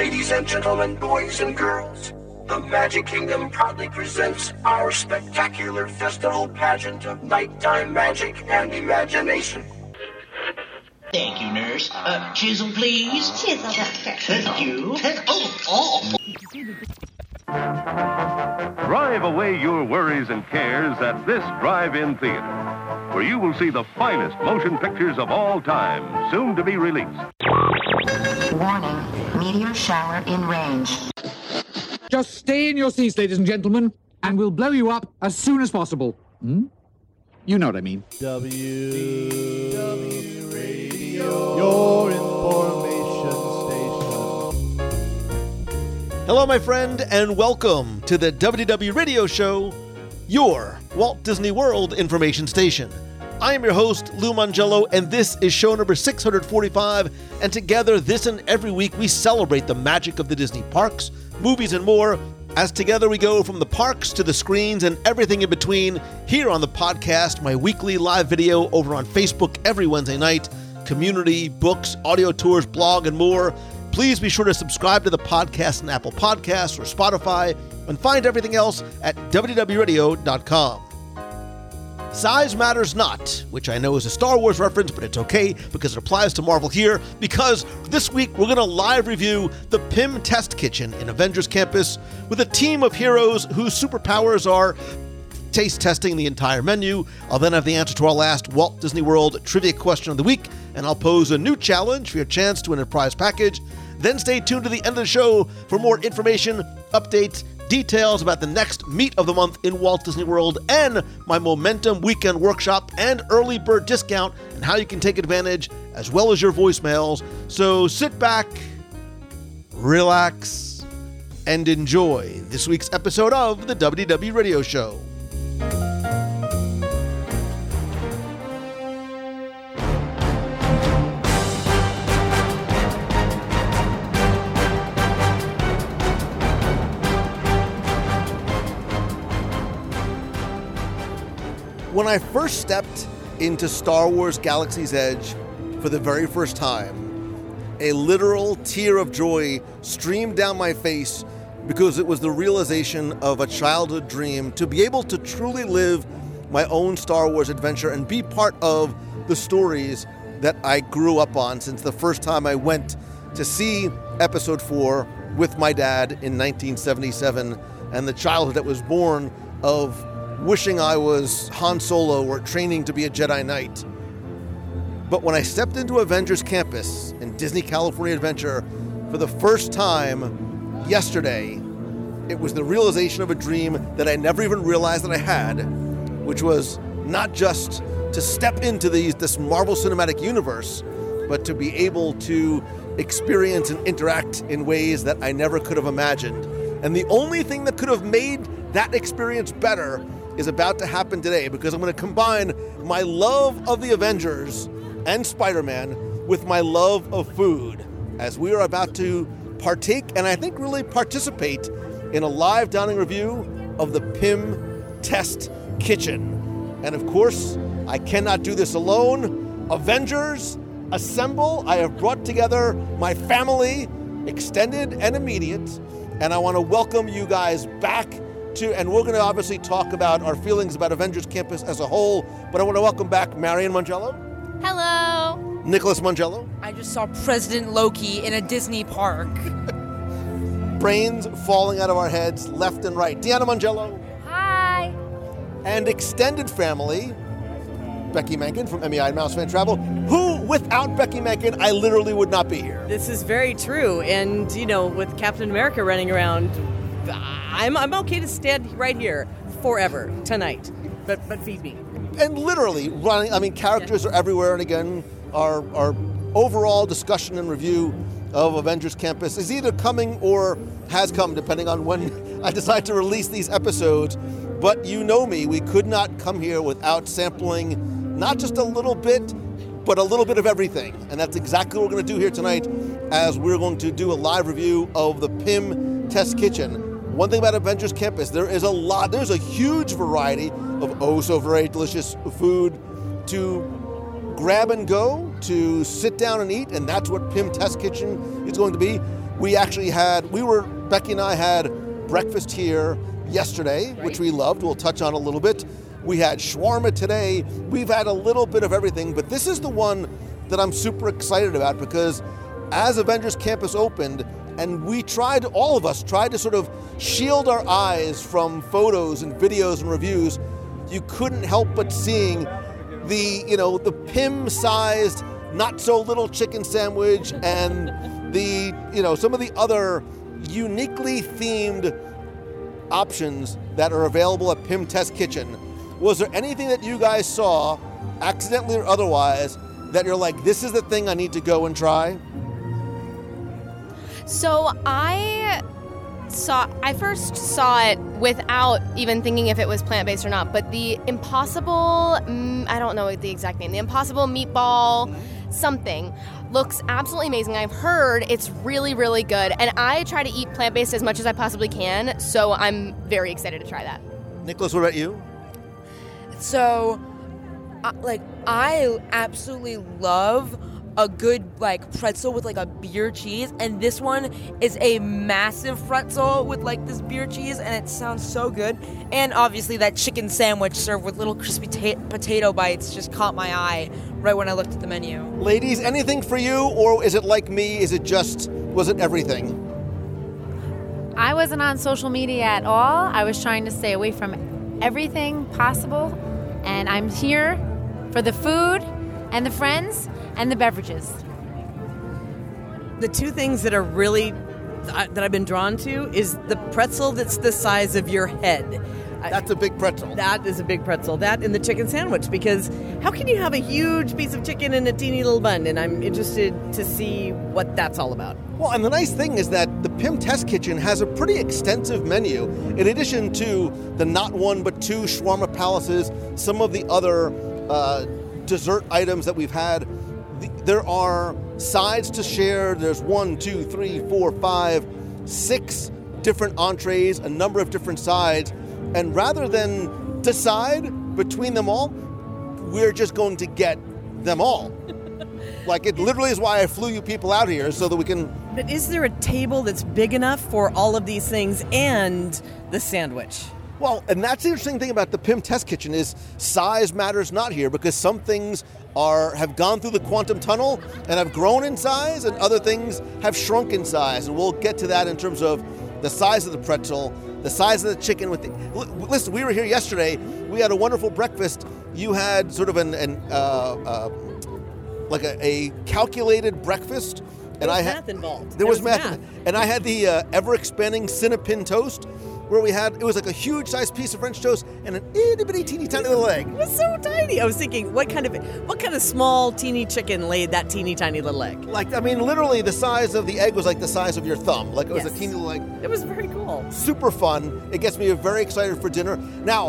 Ladies and gentlemen, boys and girls, the Magic Kingdom proudly presents our spectacular festival pageant of nighttime magic and imagination. Thank you, nurse. Chisel, please. Chisel, doctor. Thank you. Drive away your worries and cares at this drive-in theater, where you will see the finest motion pictures of all time, soon to be released. Warning, meteor shower in range. Just stay in your seats, ladies and gentlemen, and we'll blow you up as soon as possible. Hmm? You know what I mean. WDW Radio, your information station. Hello, my friend, and welcome to the WDW Radio Show, your Walt Disney World information station. I am your host, Lou Mongello, and this is show number 645, and together, this and every week, we celebrate the magic of the Disney parks, movies, and more, as together we go from the parks to the screens and everything in between, here on the podcast, my weekly live video over on Facebook every Wednesday night, community, books, audio tours, blog, and more. Please be sure to subscribe to the podcast on Apple Podcasts or Spotify, and find everything else at www.radio.com. Size matters not, which I know is a Star Wars reference, but it's okay because it applies to Marvel here, because this week we're going to live review the Pym Test Kitchen in Avengers Campus with a team of heroes whose superpowers are taste testing the entire menu. I'll then have the answer to our last Walt Disney World trivia question of the week, and I'll pose a new challenge for your chance to win a prize package. Then stay tuned to the end of the show for more information, updates, details about the next meet of the month in Walt Disney World and my Momentum Weekend Workshop and early bird discount and how you can take advantage, as well as your voicemails. So sit back, relax, and enjoy this week's episode of the WW Radio Show. When I first stepped into Star Wars Galaxy's Edge for the very first time, a literal tear of joy streamed down my face because it was the realization of a childhood dream to be able to truly live my own Star Wars adventure and be part of the stories that I grew up on since the first time I went to see Episode 4 with my dad in 1977, and the childhood that was born of wishing I was Han Solo or training to be a Jedi Knight. But when I stepped into Avengers Campus in Disney California Adventure for the first time yesterday, it was the realization of a dream that I never even realized that I had, which was not just to step into this Marvel Cinematic Universe, but to be able to experience and interact in ways that I never could have imagined. And the only thing that could have made that experience better is about to happen today, because I'm going to combine my love of the Avengers and Spider-Man with my love of food, as we are about to partake and I think really participate in a live dining review of the Pym Test Kitchen. And of course, I cannot do this alone. Avengers, assemble. I have brought together my family, extended and immediate, and I want to welcome you guys back to, and we're going to obviously talk about our feelings about Avengers Campus as a whole, but I want to welcome back Marion Mangiello. Hello. Nicholas Mangiello. I just saw President Loki in a Disney park. Brains falling out of our heads left and right. Deanna Mangiello. Hi. And extended family, Becky Mangan from MEI and Mouse Fan Travel, who, without Becky Mangan, I literally would not be here. This is very true, and, you know, with Captain America running around, I'm okay to stand right here forever, tonight, but feed me. And literally running, I mean, characters are everywhere, and again, our overall discussion and review of Avengers Campus is either coming or has come, depending on when I decide to release these episodes. But you know me, we could not come here without sampling not just a little bit, but a little bit of everything. And that's exactly what we're going to do here tonight, as we're going to do a live review of the Pym Test Kitchen. One thing about Avengers Campus, there is a lot, there's a huge variety of oh so very delicious food to grab and go, to sit down and eat, and that's what Pym Test Kitchen is going to be. We actually had, Becky and I had breakfast here yesterday, which we loved. We'll touch on a little bit. We had shawarma today. We've had a little bit of everything, but this is the one that I'm super excited about because as Avengers Campus opened, and we tried, all of us tried to sort of shield our eyes from photos and videos and reviews, you couldn't help but seeing the, you know, the Pym-sized, not so little chicken sandwich and the, you know, some of the other uniquely themed options that are available at Pym Test Kitchen. Was there anything that you guys saw, accidentally or otherwise, that you're like, this is the thing I need to go and try? So I first saw it without even thinking if it was plant-based or not, but the Impossible, I don't know the exact name, the Impossible Meatball something looks absolutely amazing. I've heard it's really, really good, and I try to eat plant-based as much as I possibly can, so I'm very excited to try that. Nicholas, what about you? So, I absolutely love a good pretzel with a beer cheese, and this one is a massive pretzel with this beer cheese, and it sounds so good. And obviously that chicken sandwich served with little crispy potato bites just caught my eye right when I looked at the menu. Ladies, anything for you, or is it like me? Was it everything? I wasn't on social media at all. I was trying to stay away from everything possible, and I'm here for the food and the friends and the beverages. The two things that are really, that I've been drawn to is the pretzel that's the size of your head. That's a big pretzel. That is a big pretzel. That and the chicken sandwich, because how can you have a huge piece of chicken in a teeny little bun? And I'm interested to see what that's all about. Well, and the nice thing is that the Pym Test Kitchen has a pretty extensive menu. In addition to the not one but two shawarma palaces, some of the other dessert items that we've had, there are sides to share. There's 6 different entrees, a number of different sides, and rather than decide between them all, we're just going to get them all. It literally is why I flew you people out here, so that we can... But is there a table that's big enough for all of these things and the sandwich? Well, and that's the interesting thing about the Pym Test Kitchen is size matters not here, because some things have gone through the quantum tunnel and have grown in size, and other things have shrunk in size. And we'll get to that in terms of the size of the pretzel, the size of the chicken. Listen, we were here yesterday. We had a wonderful breakfast. You had sort of a calculated breakfast. And I had math involved. There was math. And I had the ever-expanding Cinnapin toast, where we had, it was a huge sized piece of French toast and an itty bitty teeny tiny little egg. It was so tiny. I was thinking, what kind of small teeny chicken laid that teeny tiny little egg? Literally the size of the egg was the size of your thumb. It was a teeny little egg. It was very cool. Super fun. It gets me very excited for dinner. Now,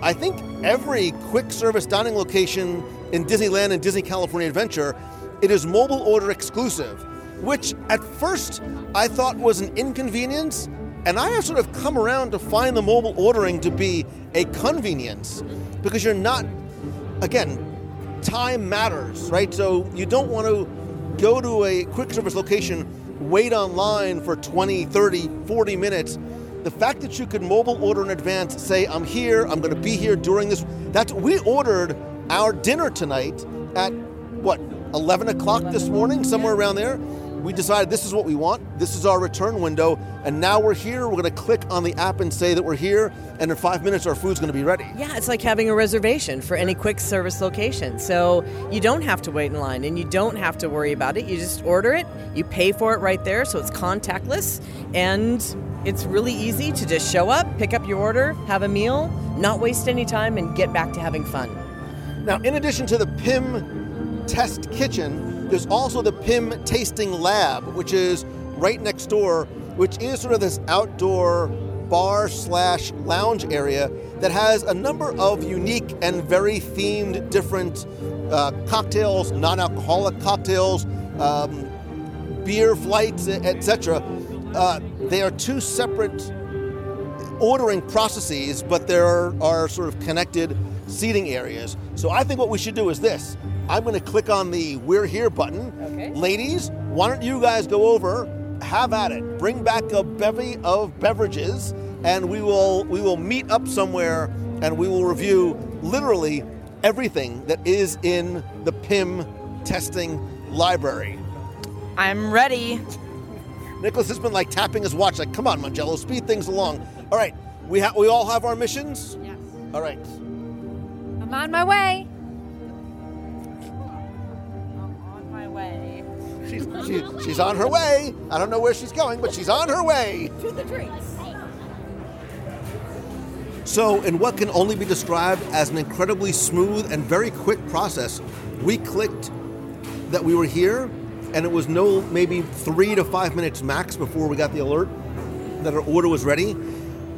I think every quick service dining location in Disneyland and Disney California Adventure, it is mobile order exclusive, which at first I thought was an inconvenience. And I have sort of come around to find the mobile ordering to be a convenience, because you're not, again, time matters, right? So you don't want to go to a quick service location, wait online for 20, 30, 40 minutes. The fact that you could mobile order in advance, say, I'm here, I'm going to be here during this. We ordered our dinner tonight at, 11 o'clock this morning, somewhere around there. We decided this is what we want, this is our return window, and now we're here, we're gonna click on the app and say that we're here, and in 5 minutes our food's gonna be ready. Yeah, it's like having a reservation for any quick service location. So you don't have to wait in line, and you don't have to worry about it. You just order it, you pay for it right there, so it's contactless, and it's really easy to just show up, pick up your order, have a meal, not waste any time, and get back to having fun. Now, in addition to the Pym Test Kitchen, there's also the Pym Tasting Lab, which is right next door, which is sort of this outdoor bar/lounge area that has a number of unique and very themed different cocktails, non-alcoholic cocktails, beer flights, etc. They are two separate ordering processes, but there are sort of connected seating areas. So I think what we should do is this. I'm going to click on the We're Here button. Okay. Ladies, why don't you guys go over, have at it. Bring back a bevy of beverages, and we will meet up somewhere, and we will review literally everything that is in the Pym testing library. I'm ready. Nicholas has been like tapping his watch, like, come on, Mangiello, speed things along. All right, we all have our missions? Yes. All right. I'm on my way. She's on her way. I don't know where she's going, but she's on her way. To the drinks. So, in what can only be described as an incredibly smooth and very quick process, we clicked that we were here, and it was maybe 3 to 5 minutes max before we got the alert that our order was ready.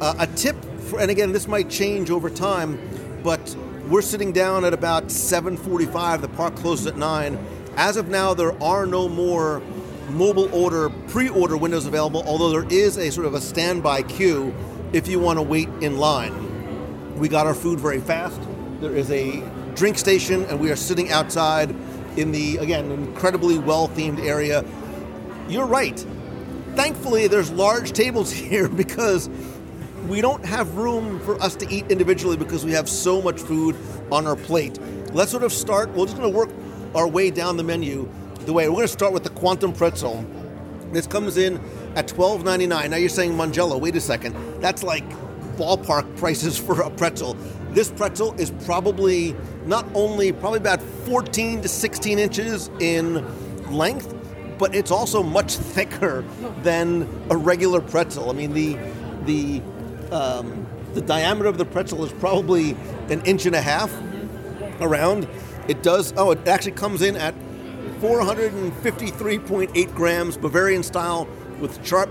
A tip, and again, this might change over time, but we're sitting down at about 7:45. The park closes at 9. As of now, there are no more mobile order, pre-order windows available, although there is a sort of a standby queue if you want to wait in line. We got our food very fast. There is a drink station, and we are sitting outside in the, again, incredibly well-themed area. You're right. Thankfully, there's large tables here because we don't have room for us to eat individually because we have so much food on our plate. Let's sort of start. We're just going to work our way down the menu. We're going to start with the Quantum Pretzel. This comes in at $12.99. Now you're saying, Mangiello, wait a second. That's like ballpark prices for a pretzel. This pretzel is probably about 14 to 16 inches in length, but it's also much thicker than a regular pretzel. I mean, the diameter of the pretzel is probably an inch and a half around. It does, it actually comes in at 453.8 grams, Bavarian style, with sharp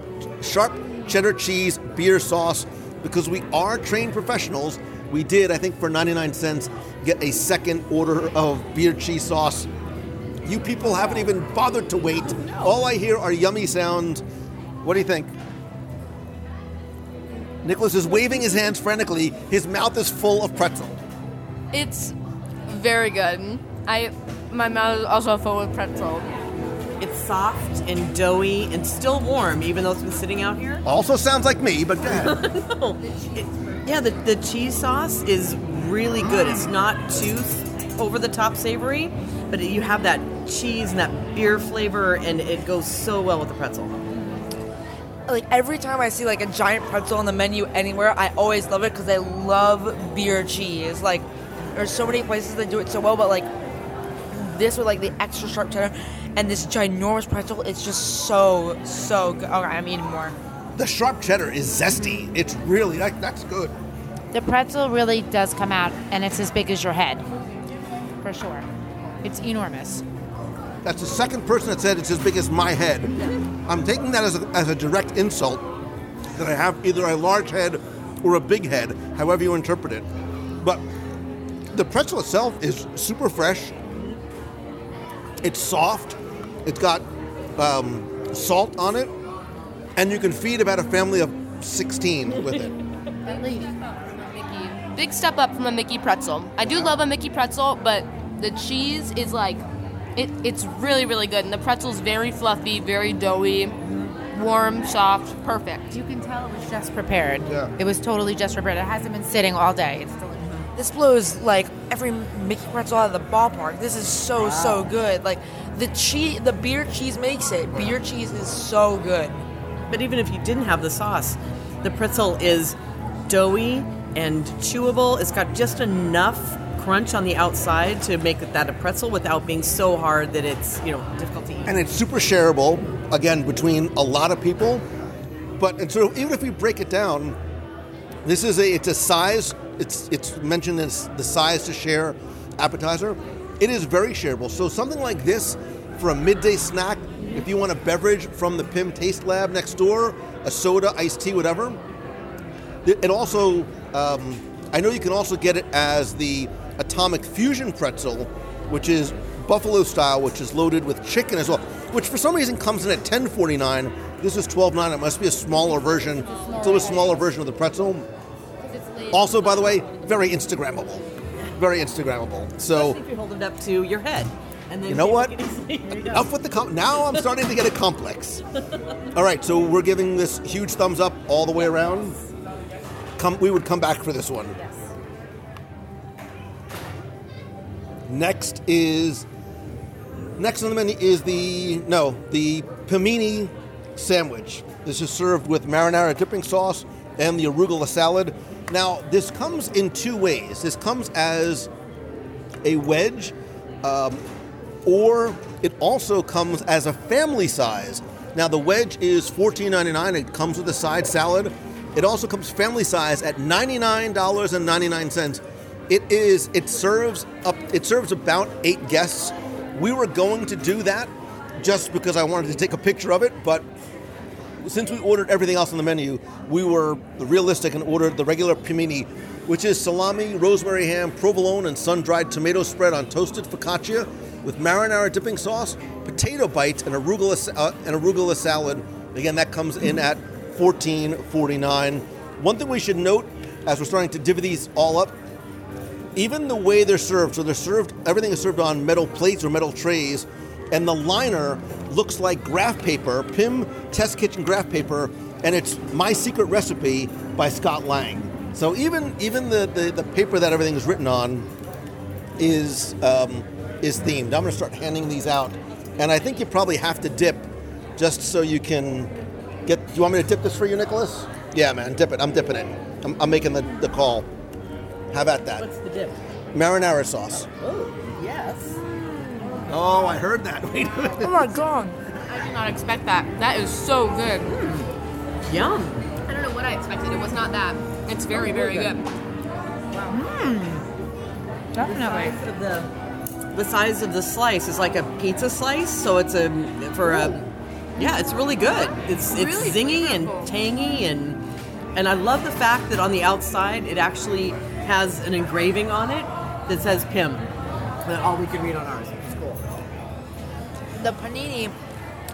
cheddar cheese, beer sauce. Because we are trained professionals, we did, I think for 99 cents, get a second order of beer cheese sauce. You people haven't even bothered to wait. All I hear are yummy sounds. What do you think? Nicholas is waving his hands frantically. His mouth is full of pretzel. It's very good. My mouth is also full of pretzel. It's soft and doughy and still warm, even though it's been sitting out here. Also sounds like me, but go ahead. No. The cheese sauce is really good. It's not too over-the-top savory, but you have that cheese and that beer flavor, and it goes so well with the pretzel. Like, every time I see, like, a giant pretzel on the menu anywhere, I always love it because I love beer cheese. Like, there's so many places that do it so well, but like this with like the extra sharp cheddar and this ginormous pretzel, it's just so good. Okay, I'm eating more. The sharp cheddar is zesty. It's really, that's good. The pretzel really does come out, and it's as big as your head, for sure. It's enormous. That's the second person that said it's as big as my head. I'm taking that as a direct insult that I have either a large head or a big head, however you interpret it. But the pretzel itself is super fresh. It's soft. It's got salt on it. And you can feed about a family of 16 with it. At least. Big step up from a Mickey pretzel. I do love a Mickey pretzel, but the cheese is like, it's really, really good. And the pretzel's very fluffy, very doughy, warm, soft, perfect. You can tell it was just prepared. Yeah. It was totally just prepared. It hasn't been sitting all day. It's delicious. This blows, like, every Mickey pretzel out of the ballpark. This is so good. Like, the beer cheese makes it. Beer cheese is so good. But even if you didn't have the sauce, the pretzel is doughy and chewable. It's got just enough crunch on the outside to make that a pretzel without being so hard that it's, difficult to eat. And it's super shareable, again, between a lot of people. But and so even if you break it down, this is it's a size... It's mentioned as the size to share appetizer. It is very shareable. So something like this for a midday snack, if you want a beverage from the Pym Taste Lab next door, a soda, iced tea, whatever. And also, I know you can also get it as the Atomic Fusion Pretzel, which is buffalo style, which is loaded with chicken as well, which for some reason comes in at $10.49. This is $12.99. It must be a smaller version. It's a little smaller version of the pretzel. Also, by the way, very Instagrammable. very Instagrammable. So if you hold it up to your head. And then you know what? Enough with the now I'm starting to get a complex. All right, so we're giving this huge thumbs up all the way around. We would come back for this one. Yes. Next on the menu is the Pimini sandwich. This is served with marinara dipping sauce and the arugula salad. Now, this comes in two ways. This comes as a wedge, or it also comes as a family size. Now, the wedge is $14.99. It comes with a side salad. It also comes family size at $99.99. It serves about 8 guests. We were going to do that just because I wanted to take a picture of it, but since we ordered everything else on the menu, we were realistic and ordered the regular Pimini, which is salami, rosemary ham, provolone, and sun-dried tomato spread on toasted focaccia with marinara dipping sauce, potato bites, and arugula salad. Again, that comes in at $14.49. One thing we should note as we're starting to divvy these all up, even the way they're served, everything is served on metal plates or metal trays, and the liner looks like graph paper, Pym Test Kitchen graph paper, and it's My Secret Recipe by Scott Lang. So even the paper that everything is written on is themed. I'm going to start handing these out, and I think you probably have to dip just so you can get... Do you want me to dip this for you, Nicholas? Yeah, man, dip it. I'm dipping it. I'm making the call. How about that? What's the dip? Marinara sauce. Oh, yes. Oh, I heard that. Wait a minute. Oh, my God. I did not expect that. That is so good. Mm. Yum. I don't know what I expected. It was not that. It's very, very good. Wow. Mm. Definitely. The size of the slice is like a pizza slice, so it's it's really good. It's really zingy wonderful. And tangy, and I love the fact that on the outside it actually has an engraving on it that says Pym. That all we could read on ours. The panini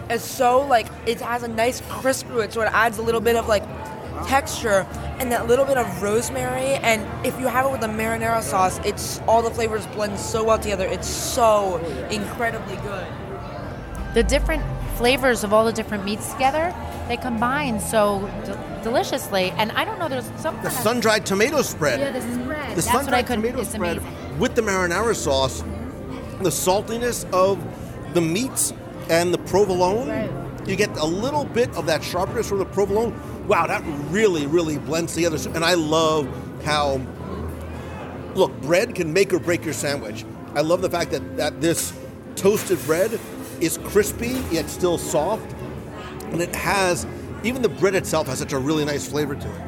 is so, like, it has a nice crisp to it, so it adds a little bit of, like, texture and that little bit of rosemary, and if you have it with the marinara sauce, it's all the flavors blend so well together. It's so incredibly good. The different flavors of all the different meats together, they combine so deliciously, and I don't know, there's some... The sun-dried tomato spread. Yeah, the spread. The sun-dried tomato spread amazing. With the marinara sauce, the saltiness of the meats and the provolone, right. You get a little bit of that sharpness from the provolone. Wow, that really, really blends together. And I love how, look, bread can make or break your sandwich. I love the fact that this toasted bread is crispy, yet still soft. And it has, even the bread itself has such a really nice flavor to it.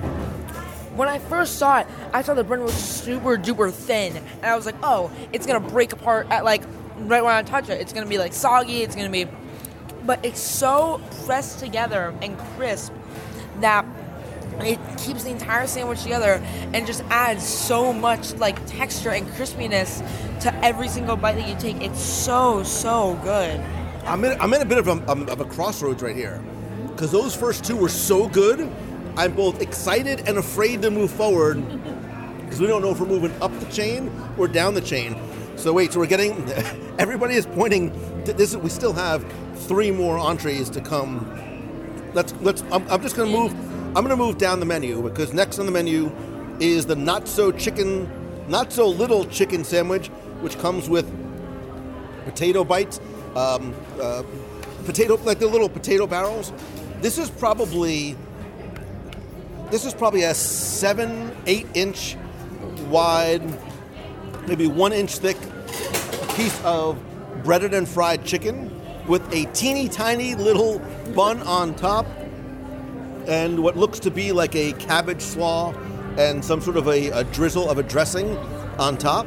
When I first saw it, I thought the bread was super duper thin. And I was like, oh, it's going to break apart at like, right when I touch it, it's going to be like soggy, it's going to be, but it's so pressed together and crisp that it keeps the entire sandwich together and just adds so much like texture and crispiness to every single bite that you take. It's so good. I'm in a bit of a crossroads right here because those first two were so good. I'm both excited and afraid to move forward because we don't know if we're moving up the chain or down the chain. So we're getting, everybody is pointing, this. We still have 3 more entrees to come. I'm gonna move down the menu because next on the menu is the not so little chicken sandwich, which comes with potato bites, like the little potato barrels. This is probably a 7-8 inch wide, maybe 1 inch thick piece of breaded and fried chicken with a teeny tiny little bun on top and what looks to be like a cabbage slaw and some sort of a drizzle of a dressing on top.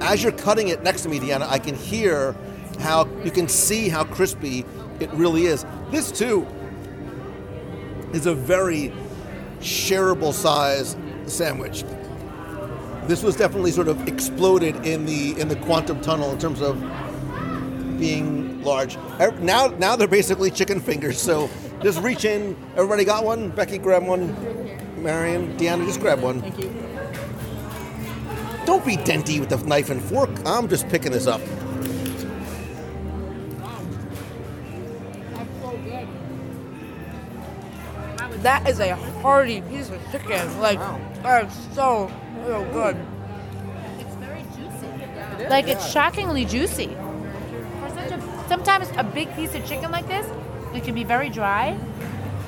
As you're cutting it next to me, Deanna, I can hear how, you can see how crispy it really is. This too is a very shareable size sandwich. This was definitely sort of exploded in the quantum tunnel in terms of being large. Now they're basically chicken fingers. So just reach in. Everybody got one? Becky, grab one. Marion, Deanna, just grab one. Thank you. Don't be denty with the knife and fork. I'm just picking this up. That is a hearty piece of chicken. Like, that's so good. It's very juicy. Yeah. Like, it's shockingly juicy. For such a, sometimes a big piece of chicken like this, it can be very dry.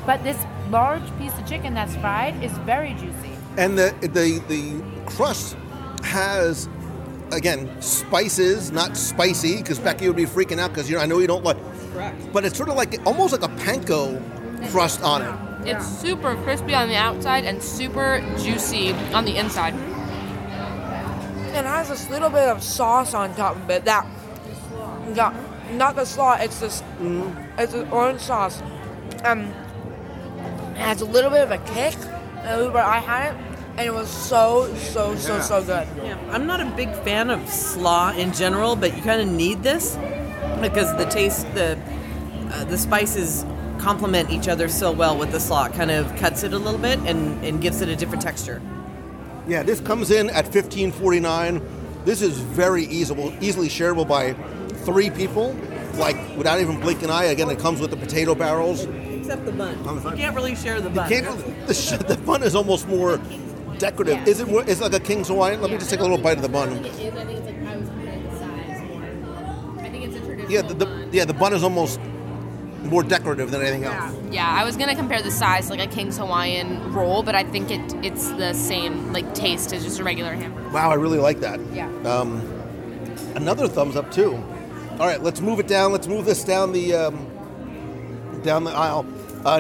But this large piece of chicken that's fried is very juicy. And the crust has, again, spices, not spicy, because Becky would be freaking out because I know you don't like. Correct. But it's sort of like, almost like a panko crust on it. It's super crispy on the outside and super juicy on the inside. It has this little bit of sauce on top of it. Not the slaw. It's this. It's an orange sauce. It has a little bit of a kick. But I had it, and it was so good. Yeah. I'm not a big fan of slaw in general, but you kind of need this because the taste, the spices complement each other so well with the slaw. It kind of cuts it a little bit and gives it a different texture. Yeah, this comes in at $15.49. This is very easily shareable by three people, like without even blinking an eye. Again, it comes with the potato barrels. Except the bun. You can't really share the bun. The bun is almost more decorative. Yeah. It's like a King's Hawaiian. Let me just take a little bite of the bun. It is. I think it's like I was putting it size more. I think it's a traditional bun. Yeah, the bun is almost more decorative than anything else. Yeah, I was going to compare the size like a King's Hawaiian roll, but I think it's the same like taste as just a regular hamburger. Wow, I really like that. Yeah. Another thumbs up too. All right, let's move it down. Let's move this down the aisle.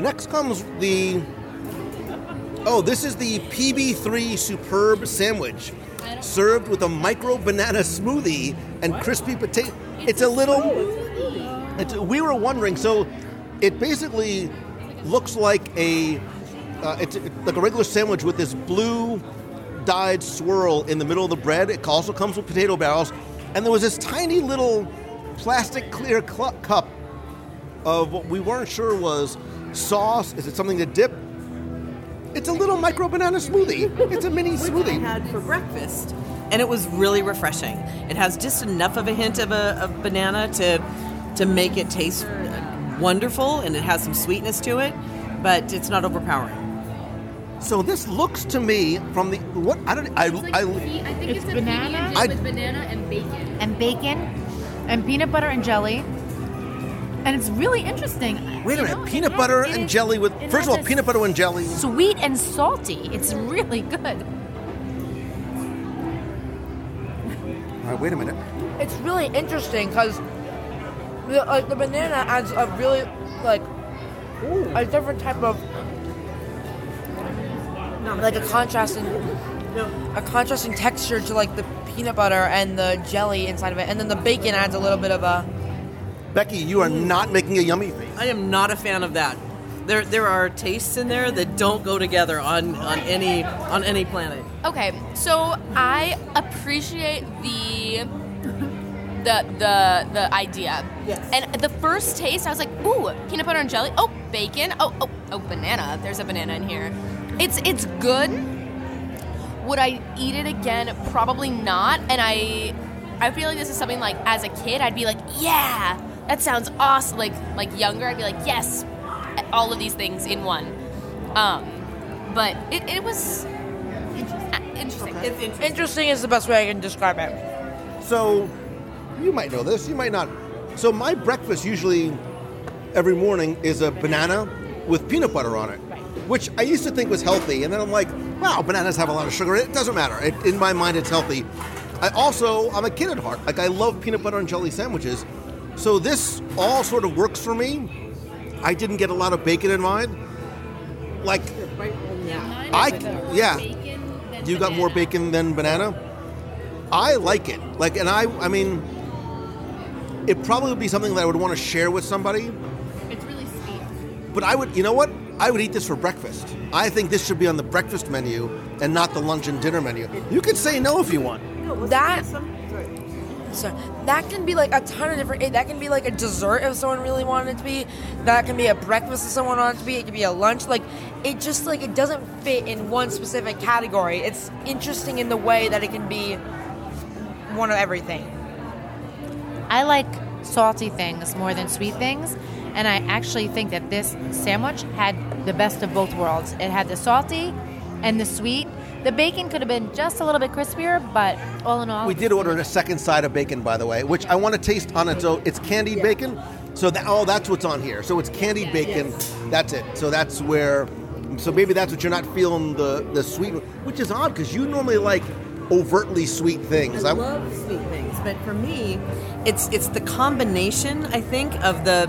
Next comes the... Oh, this is the PB3 Superb Sandwich, served with a micro banana smoothie and crispy potato. It's a little... we were wondering, so it basically looks like it's like a regular sandwich with this blue dyed swirl in the middle of the bread. It also comes with potato barrels. And there was this tiny little plastic clear cup of what we weren't sure was sauce. Is it something to dip? It's a little micro banana smoothie. It's a mini smoothie. I had for breakfast. And it was really refreshing. It has just enough of a hint of a banana to make it taste wonderful, and it has some sweetness to it, but it's not overpowering. So this looks to me from the what I don't I think it's a banana with banana and bacon and peanut butter and jelly. And it's really interesting. Wait a minute, peanut butter and jelly with first of all peanut butter and jelly. Sweet and salty. It's really good. All right, wait a minute. It's really interesting because the banana adds a really, a different type of, a contrasting texture to, the peanut butter and the jelly inside of it. And then the bacon adds a little bit of a... Becky, you are not making a yummy face. I am not a fan of that. There are tastes in there that don't go together on any planet. Okay, so I appreciate the idea. Yes. And the first taste, I was like, ooh, peanut butter and jelly. Oh, bacon. Oh, banana. There's a banana in here. It's good. Would I eat it again? Probably not. And I feel like this is something like as a kid, I'd be like, yeah, that sounds awesome. Like younger, I'd be like, yes, all of these things in one. But it was interesting. Okay. It's interesting. Interesting is the best way I can describe it. So. You might know this, you might not. So my breakfast usually every morning is a banana with peanut butter on it, which I used to think was healthy. And then I'm like, wow, bananas have a lot of sugar. It doesn't matter. In my mind, it's healthy. I'm a kid at heart. I love peanut butter and jelly sandwiches. So this all sort of works for me. I didn't get a lot of bacon in mine. You got more bacon than banana? I like it. It probably would be something that I would want to share with somebody. It's really sweet. But I would eat this for breakfast. I think this should be on the breakfast menu and not the lunch and dinner menu. You could say no if you want. That can be a ton of different... That can be a dessert if someone really wanted it to be. That can be a breakfast if someone wanted it to be. It can be a lunch. it just, like, it doesn't fit in one specific category. It's interesting in the way that it can be one of everything. I like salty things more than sweet things, and I actually think that this sandwich had the best of both worlds. It had the salty and the sweet. The bacon could have been just a little bit crispier, but all in all... We did order a second side of bacon, by the way, which I want to taste on its own. It's candied bacon. So that's what's on here. So it's candied bacon. Yes. That's it. So that's where... So maybe that's what you're not feeling the sweet, which is odd because you normally like overtly sweet things. I love sweet things, but for me, it's the combination, I think, of the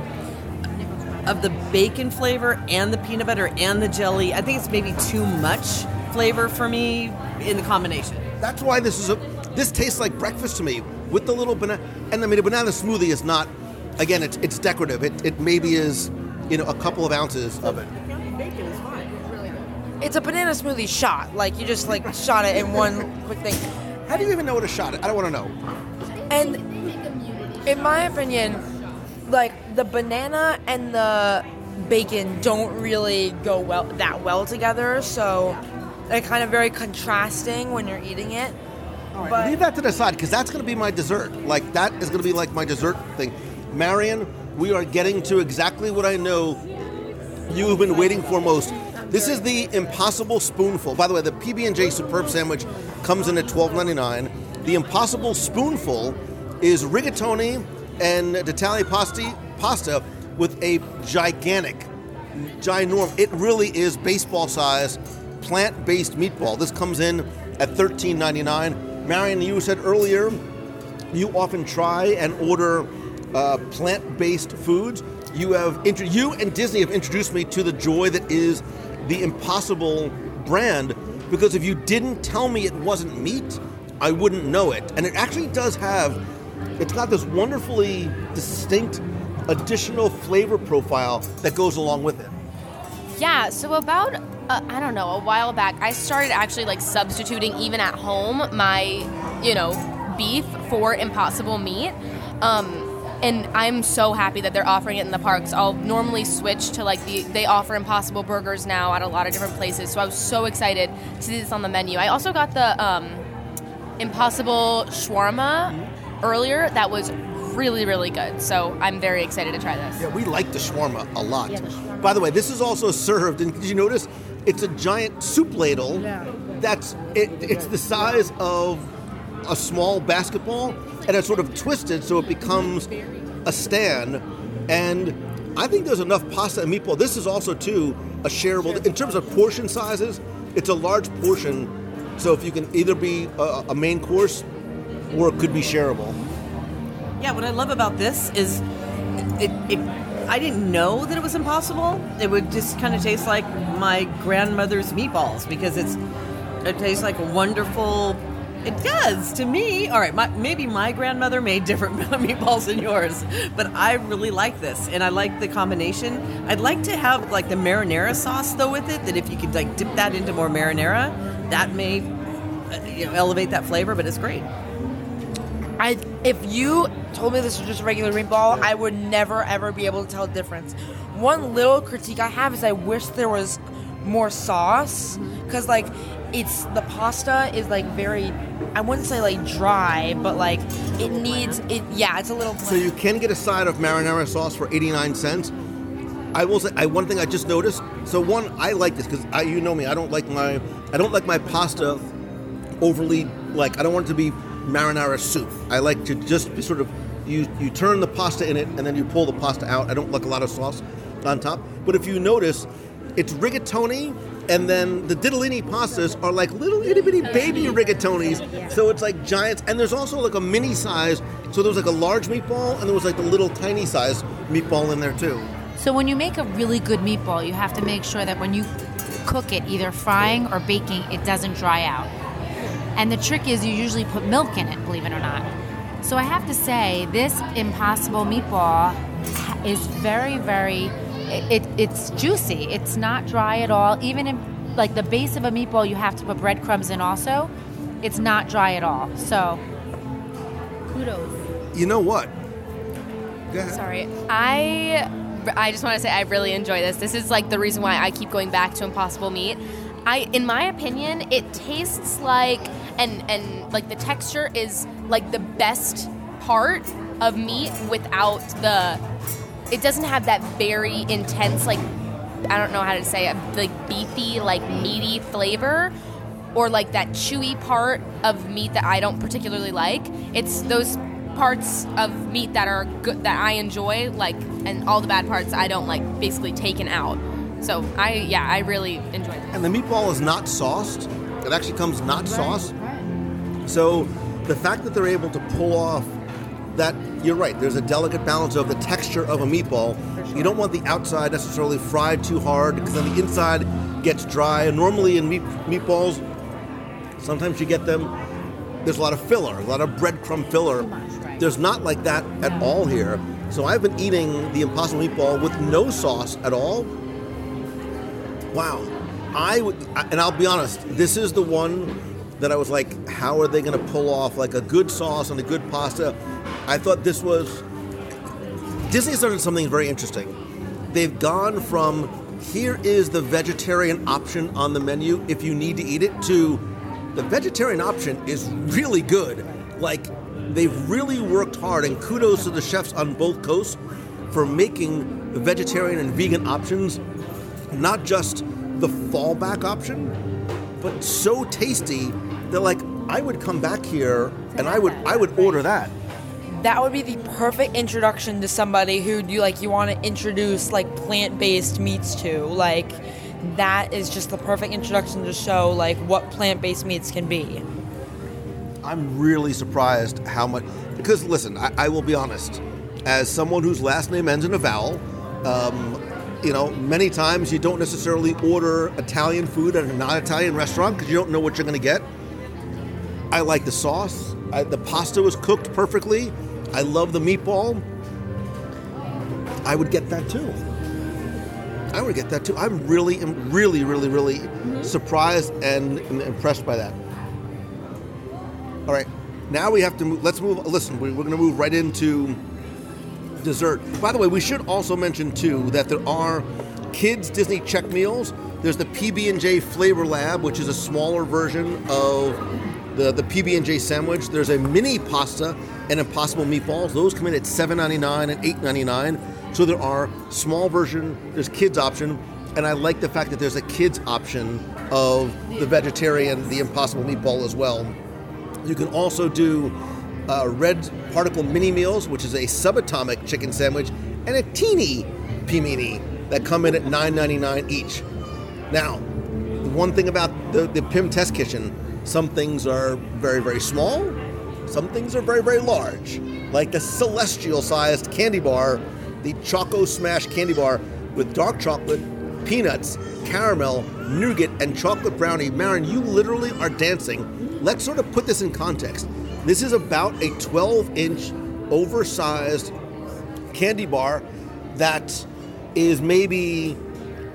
bacon flavor and the peanut butter and the jelly. I think it's maybe too much flavor for me in the combination. That's why this tastes like breakfast to me with the little banana. And I mean, a banana smoothie is not. Again, it's decorative. It maybe is, you know, a couple of ounces of it. Bacon is fine. It's really good. It's a banana smoothie shot. Like, you just, like, shot it in one quick thing. How do you even know what a shot is? I don't want to know. And in my opinion, like, the banana and the bacon don't really go well together. So they're kind of very contrasting when you're eating it. All right, but leave that to the side because that's going to be my dessert. Like, that is going to be, like, my dessert thing. Marion, we are getting to exactly what I know you've been waiting for most. This is the Impossible Spoonful. By the way, the PB&J Superb Sandwich comes in at $12.99. The Impossible Spoonful is rigatoni and D'Italia pasta with a ginormous, it really is baseball-sized, plant-based meatball. This comes in at $13.99. Marion, you said earlier you often try and order plant-based foods. You and Disney have introduced me to the joy that is the Impossible brand, because if you didn't tell me it wasn't meat, I wouldn't know it. And it actually does have, it's got this wonderfully distinct additional flavor profile that goes along with it. Yeah, so about, a while back, I started actually like substituting even at home my, beef for Impossible meat. And I'm so happy that they're offering it in the parks. I'll normally switch to they offer Impossible burgers now at a lot of different places. So I was so excited to see this on the menu. I also got the Impossible shawarma earlier. That was really, really good. So I'm very excited to try this. Yeah, we like the shawarma a lot. Yeah, the shawarma. By the way, this is also served, and did you notice? It's a giant soup ladle. Yeah. It's the size of a small basketball, and it's sort of twisted so it becomes a stand. And I think there's enough pasta and meatball. This is also, too, a shareable. In terms of portion sizes, it's a large portion, so if you can either be a main course or it could be shareable. Yeah, what I love about this is I didn't know that it was Impossible. It would just kind of taste like my grandmother's meatballs because it tastes like a wonderful... It does, to me. All right, maybe my grandmother made different meatballs than yours, but I really like this, and I like the combination. I'd like to have, the marinara sauce, though, with it, that if you could, dip that into more marinara, that may, elevate that flavor, but it's great. If you told me this was just a regular meatball, I would never, ever be able to tell the difference. One little critique I have is I wish there was more sauce, because, it's the pasta is very, I wouldn't say dry, but it needs it. Yeah, it's a little bland. So you can get a side of marinara sauce for 89 cents. I will say one thing I just noticed. So one, I like this because you know me. I don't like my pasta overly I don't want it to be marinara soup. I like to just be sort of you turn the pasta in it and then you pull the pasta out. I don't like a lot of sauce on top. But if you notice, it's rigatoni. And then the diddolini pastas are little itty bitty baby rigatonis, so it's giants. And there's also a mini size, so there was a large meatball, and there was the little tiny size meatball in there too. So when you make a really good meatball, you have to make sure that when you cook it, either frying or baking, it doesn't dry out. And the trick is you usually put milk in it, believe it or not. So I have to say, this Impossible meatball is very, very... It's juicy. It's not dry at all. Even in the base of a meatball, you have to put breadcrumbs in also. It's not dry at all. So, kudos. You know what? Go ahead. Sorry. I I just want to say I really enjoy this. This is like the reason why I keep going back to Impossible Meat. In my opinion, it tastes like, and like the texture is like the best part of meat without the, it doesn't have that very intense, like, I don't know how to say it, like beefy, like meaty flavor, or like that chewy part of meat that I don't particularly like. It's those parts of meat that are good, that I enjoy, like, and all the bad parts I don't like, basically taken out. So I really enjoyed it. And the meatball is not sauced. It actually comes not sauced. Right. So the fact that they're able to pull off that, you're right, there's a delicate balance of the texture of a meatball. Sure. You don't want the outside necessarily fried too hard, because then the inside gets dry. And normally in meatballs, sometimes you get them, there's a lot of filler, a lot of breadcrumb filler. There's not like that at all here. So I've been eating the Impossible Meatball with no sauce at all. Wow. And I'll be honest, this is the one that I was like, how are they going to pull off like a good sauce and a good pasta? I thought this was, Disney's done something very interesting. They've gone from, here is the vegetarian option on the menu if you need to eat it, to the vegetarian option is really good. Like, they've really worked hard, and kudos to the chefs on both coasts for making the vegetarian and vegan options not just the fallback option, but so tasty that, like, I would come back here and I would order that. That would be the perfect introduction to somebody who you want to introduce like plant-based meats to. Like, that is just the perfect introduction to show like what plant-based meats can be. I'm really surprised how much, because listen, I will be honest, as someone whose last name ends in a vowel, you know, many times you don't necessarily order Italian food at a non-Italian restaurant because you don't know what you're going to get. I like the sauce. The pasta was cooked perfectly. I love the meatball. I would get that too. I'm really surprised and impressed by that. All right, now we have to move. Let's move. Listen, we're going to move right into dessert. By the way, we should also mention too that there are kids Disney check meals. There's the PB&J Flavor Lab, which is a smaller version of the PB&J sandwich. There's a mini pasta and Impossible Meatballs. Those come in at $7.99 and $8.99. So there are small version, there's kids option, and I like the fact that there's a kids option of the vegetarian, the Impossible Meatball as well. You can also do red particle mini meals, which is a subatomic chicken sandwich, and a teeny Pimini that come in at $9.99 each. Now, one thing about the Pym Test Kitchen, some things are very, very small, some things are very, very large, like the celestial-sized candy bar, the Choco Smash candy bar with dark chocolate, peanuts, caramel, nougat, and chocolate brownie. Marion, you literally are dancing. Let's sort of put this in context. This is about a 12-inch oversized candy bar that is maybe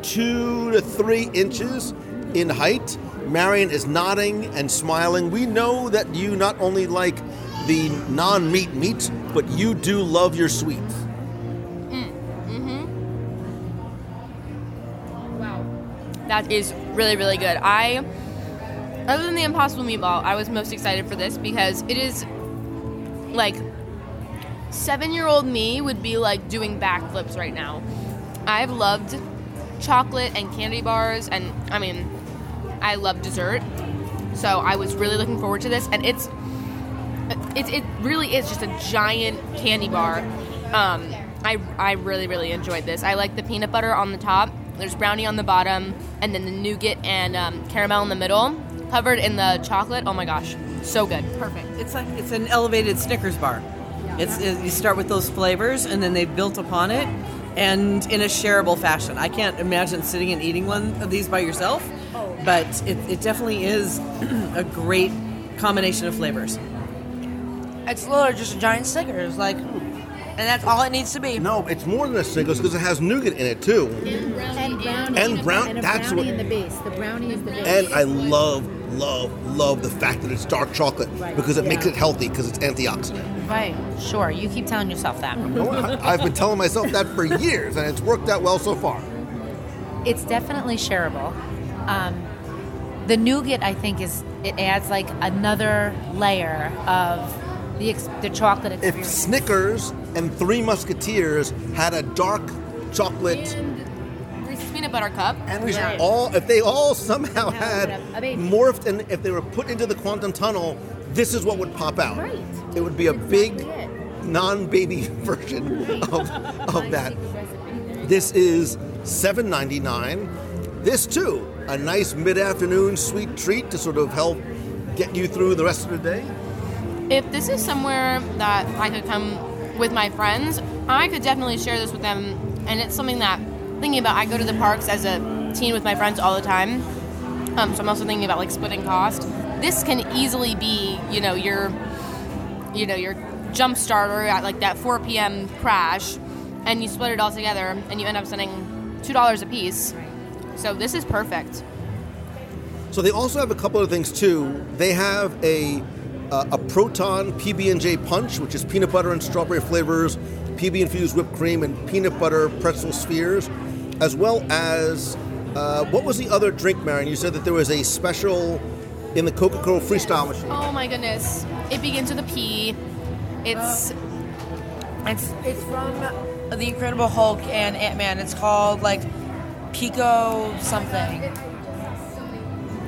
2 to 3 inches in height. Marion is nodding and smiling. We know that you not only like the non-meat meats, but you do love your sweets. Mm-hmm. Wow. That is really, really good. Other than the Impossible Meatball, I was most excited for this because it is, like, 7-year-old me would be, like, doing backflips right now. I've loved chocolate and candy bars, and, I mean, I love dessert, so I was really looking forward to this, and it really is just a giant candy bar. I really, really enjoyed this. I like the peanut butter on the top, there's brownie on the bottom, and then the nougat and caramel in the middle, covered in the chocolate. Oh my gosh, so good. Perfect. It's like it's an elevated Snickers bar. It's you start with those flavors and then they built upon it, and in a shareable fashion. I can't imagine sitting and eating one of these by yourself, but it definitely is a great combination of flavors. It's literally just a giant Snickers, like, and that's all it needs to be. No, it's more than a Snickers because it has nougat in it too. And brownie. And brownie. That's what. And a brownie in the base. The brownie is the base. And I love the fact that it's dark chocolate, right, because it makes it healthy because it's antioxidant. right. Sure, you keep telling yourself that. I've been telling myself that for years, and it's worked out well so far. It's definitely shareable. The nougat, I think, it adds like another layer of the chocolate experience. If Snickers and Three Musketeers had a dark chocolate peanut butter cup, and we all—if they all somehow had morphed, and if they were put into the quantum tunnel, this is what would pop out. Right. It would be a big, non-baby version of that. This is $7.99. This too, a nice mid-afternoon sweet treat to sort of help get you through the rest of the day. If this is somewhere that I could come with my friends, I could definitely share this with them, and it's something that. Thinking about, I go to the parks as a teen with my friends all the time, so I'm also thinking about like splitting cost. This can easily be, your jump starter at like that 4 p.m. crash, and you split it all together, and you end up spending $2 a piece. So this is perfect. So they also have a couple of things too. They have a Proton PB&J punch, which is peanut butter and strawberry flavors, PB infused whipped cream, and peanut butter pretzel spheres. As well as, what was the other drink, Marion? You said that there was a special in the Coca-Cola freestyle machine. Oh my goodness! It begins with a P. It's from the Incredible Hulk and Ant-Man. It's called like Pico something.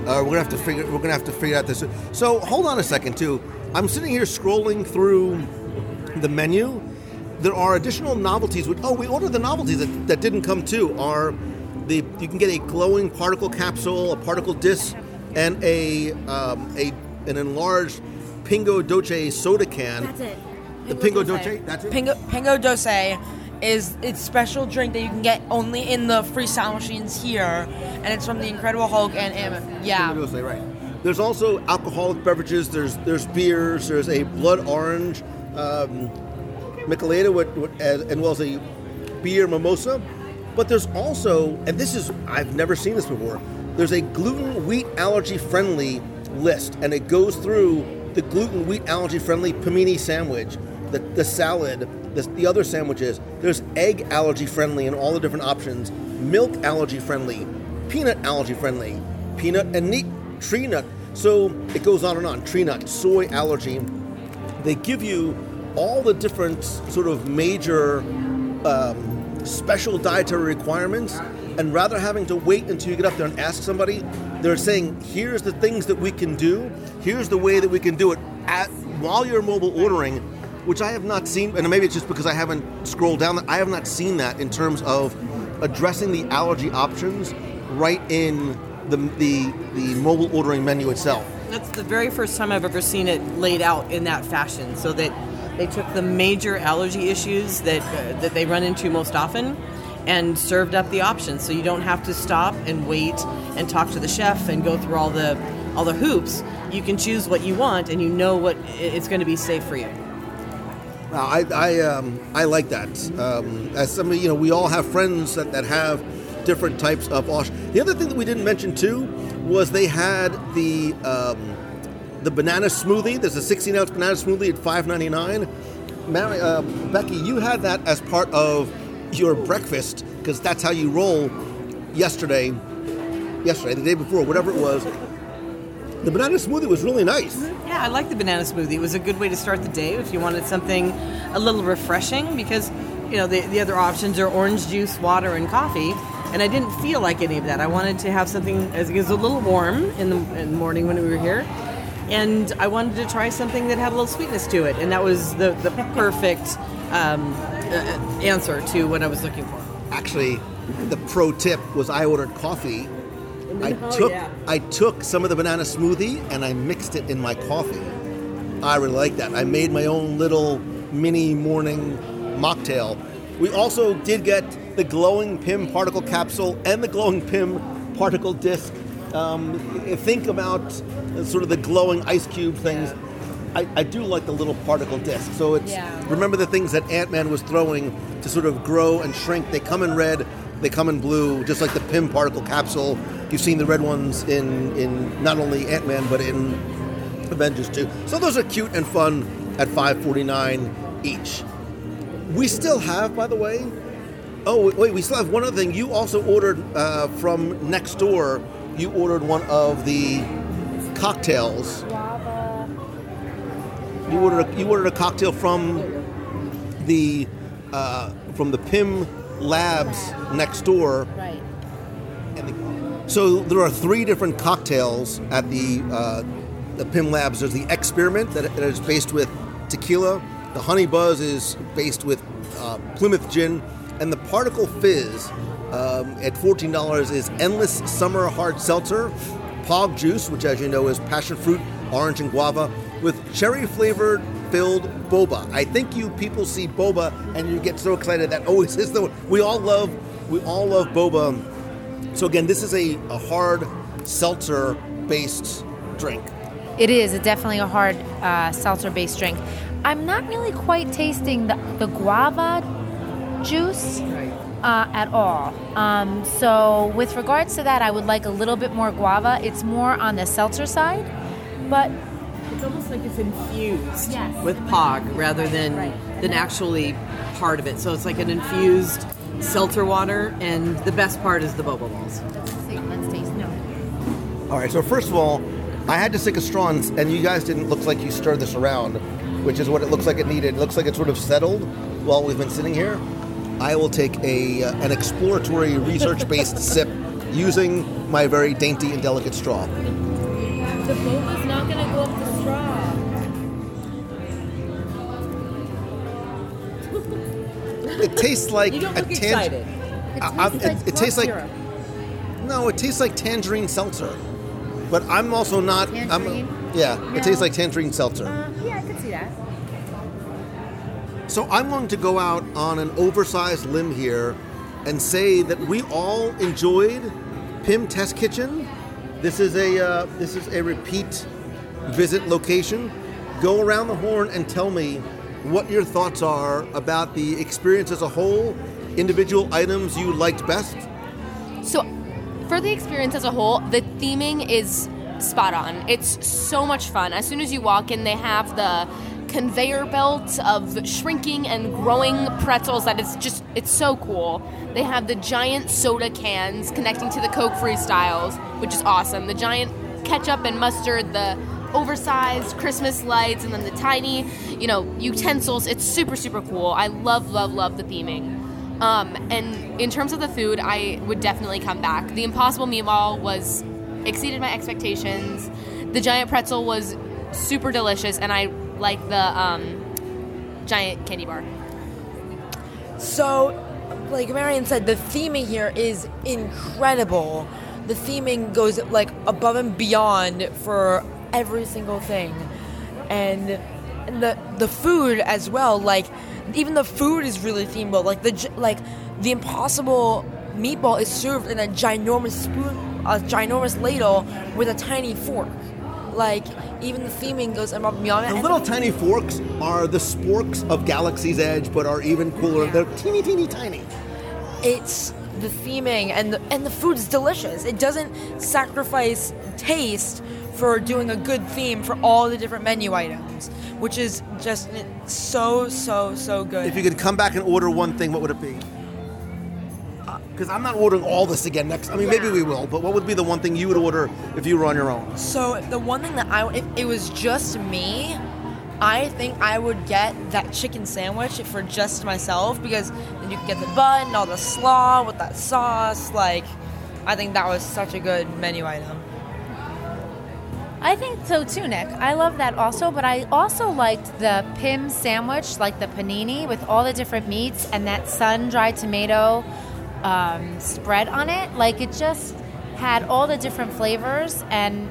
We're gonna have to figure out this. So hold on a second, too. I'm sitting here scrolling through the menu. There are additional novelties. We ordered the novelties that didn't come too. You can get a glowing particle capsule, a particle disc, and an enlarged Pingo Doce soda can. That's it. The Pingo Doce. That's it. Pingo Doce is its special drink that you can get only in the freestyle machines here, and it's from the Incredible Hulk and Ant-Man. Yeah. Pingo Doce, right. There's also alcoholic beverages. There's beers. There's a blood orange. Michelada as well as a beer mimosa, but there's also, and this is, I've never seen this before, there's a gluten wheat allergy friendly list, and it goes through the gluten wheat allergy friendly Pimini sandwich, the salad, the other sandwiches. There's egg allergy friendly in all the different options, milk allergy friendly, peanut allergy friendly, peanut and tree nut, so it goes on and on, tree nut, soy allergy. They give you all the different sort of major special dietary requirements, and rather having to wait until you get up there and ask somebody, they're saying, here's the things that we can do, here's the way that we can do it while you're mobile ordering, which I have not seen, and maybe it's just because I haven't scrolled down, I have not seen that in terms of addressing the allergy options right in the mobile ordering menu itself. That's the very first time I've ever seen it laid out in that fashion, so that they took the major allergy issues that they run into most often and served up the options, so you don't have to stop and wait and talk to the chef and go through all the hoops. You can choose what you want, and you know what it's going to be safe for you. Wow, I like that. As somebody, we all have friends that have different types of. The other thing that we didn't mention too was they had the banana smoothie. There's a 16-ounce banana smoothie at $5.99. Becky, you had that as part of your breakfast, because that's how you roll yesterday, the day before, whatever it was. The banana smoothie was really nice. Yeah, I like the banana smoothie. It was a good way to start the day if you wanted something a little refreshing, because the other options are orange juice, water, and coffee. And I didn't feel like any of that. I wanted to have something, it was a little warm in the morning when we were here. And I wanted to try something that had a little sweetness to it. And that was the perfect answer to what I was looking for. Actually, the pro tip was I ordered coffee. I took some of the banana smoothie and I mixed it in my coffee. I really like that. I made my own little mini morning mocktail. We also did get the glowing Pym particle capsule and the glowing Pym particle disc. Think about sort of the glowing ice cube things. Yeah. I do like the little particle disc. So it's remember the things that Ant-Man was throwing to sort of grow and shrink. They come in red, they come in blue, just like the Pym particle capsule. You've seen the red ones in not only Ant-Man but in Avengers too. So those are cute and fun at $5.49 each. We still have, by the way, we still have one other thing. You also ordered from next door, you ordered one of the cocktails. You ordered a cocktail from the Pym Labs next door. Right. So there are three different cocktails at the Pym Labs. There's the Experiment that is based with tequila. The Honey Buzz is based with Plymouth gin. And the Particle Fizz at $14 is Endless Summer Hard Seltzer, Pog Juice, which as you know is passion fruit, orange, and guava, with cherry-flavored filled boba. I think you people see boba and you get so excited that always is the one. We all love boba. So again, this is a hard seltzer-based drink. It is definitely a hard seltzer-based drink. I'm not really quite tasting the guava juice at all. So with regards to that, I would like a little bit more guava. It's more on the seltzer side, but it's almost like it's infused with Pog rather than actually part of it. So it's like an infused seltzer water, and the best part is the boba balls. Let's taste them. All right, so first of all, I had to stick a straw in, and you guys didn't look like you stirred this around, which is what it looks like it needed. It looks like it sort of settled while we've been sitting here. I will take an exploratory, research-based sip using my very dainty and delicate straw. The boba's not going to go up the straw. It tastes like it tastes like tangerine seltzer. But I'm also not. Tangerine? It tastes like tangerine seltzer. Yeah, I could see that. So I'm going to go out on an oversized limb here and say that we all enjoyed Pym Test Kitchen. This is a repeat visit location. Go around the horn and tell me what your thoughts are about the experience as a whole, individual items you liked best. So for the experience as a whole, the theming is spot on. It's so much fun. As soon as you walk in, they have the conveyor belt of shrinking and growing pretzels that is just, it's so cool. They have the giant soda cans connecting to the Coke Freestyles, which is awesome. The giant ketchup and mustard, the oversized Christmas lights, and then the tiny, utensils. It's super, super cool. I love the theming. And in terms of the food, I would definitely come back. The Impossible Meatball exceeded my expectations. The giant pretzel was super delicious, and I like the giant candy bar. So, like Marion said, the theming here is incredible. The theming goes above and beyond for every single thing, and the food as well. Even the food is really themed well. The Impossible Meatball is served in a ginormous spoon, a ginormous ladle with a tiny fork. Even the theming goes above and beyond. The little tiny forks are the sporks of Galaxy's Edge, but are even cooler. Yeah. They're teeny tiny. It's the theming, and the food's delicious. It doesn't sacrifice taste for doing a good theme for all the different menu items, which is just so good. If you could come back and order one thing, what would it be? Because I'm not ordering all this again next. Maybe we will, but what would be the one thing you would order if you were on your own? So the one thing that if it was just me, I think I would get that chicken sandwich for just myself, because then you can get the bun and all the slaw with that sauce. I think that was such a good menu item. I think so too, Nick. I love that also, but I also liked the Pym sandwich, the panini with all the different meats and that sun-dried tomato spread on it. It just had all the different flavors, and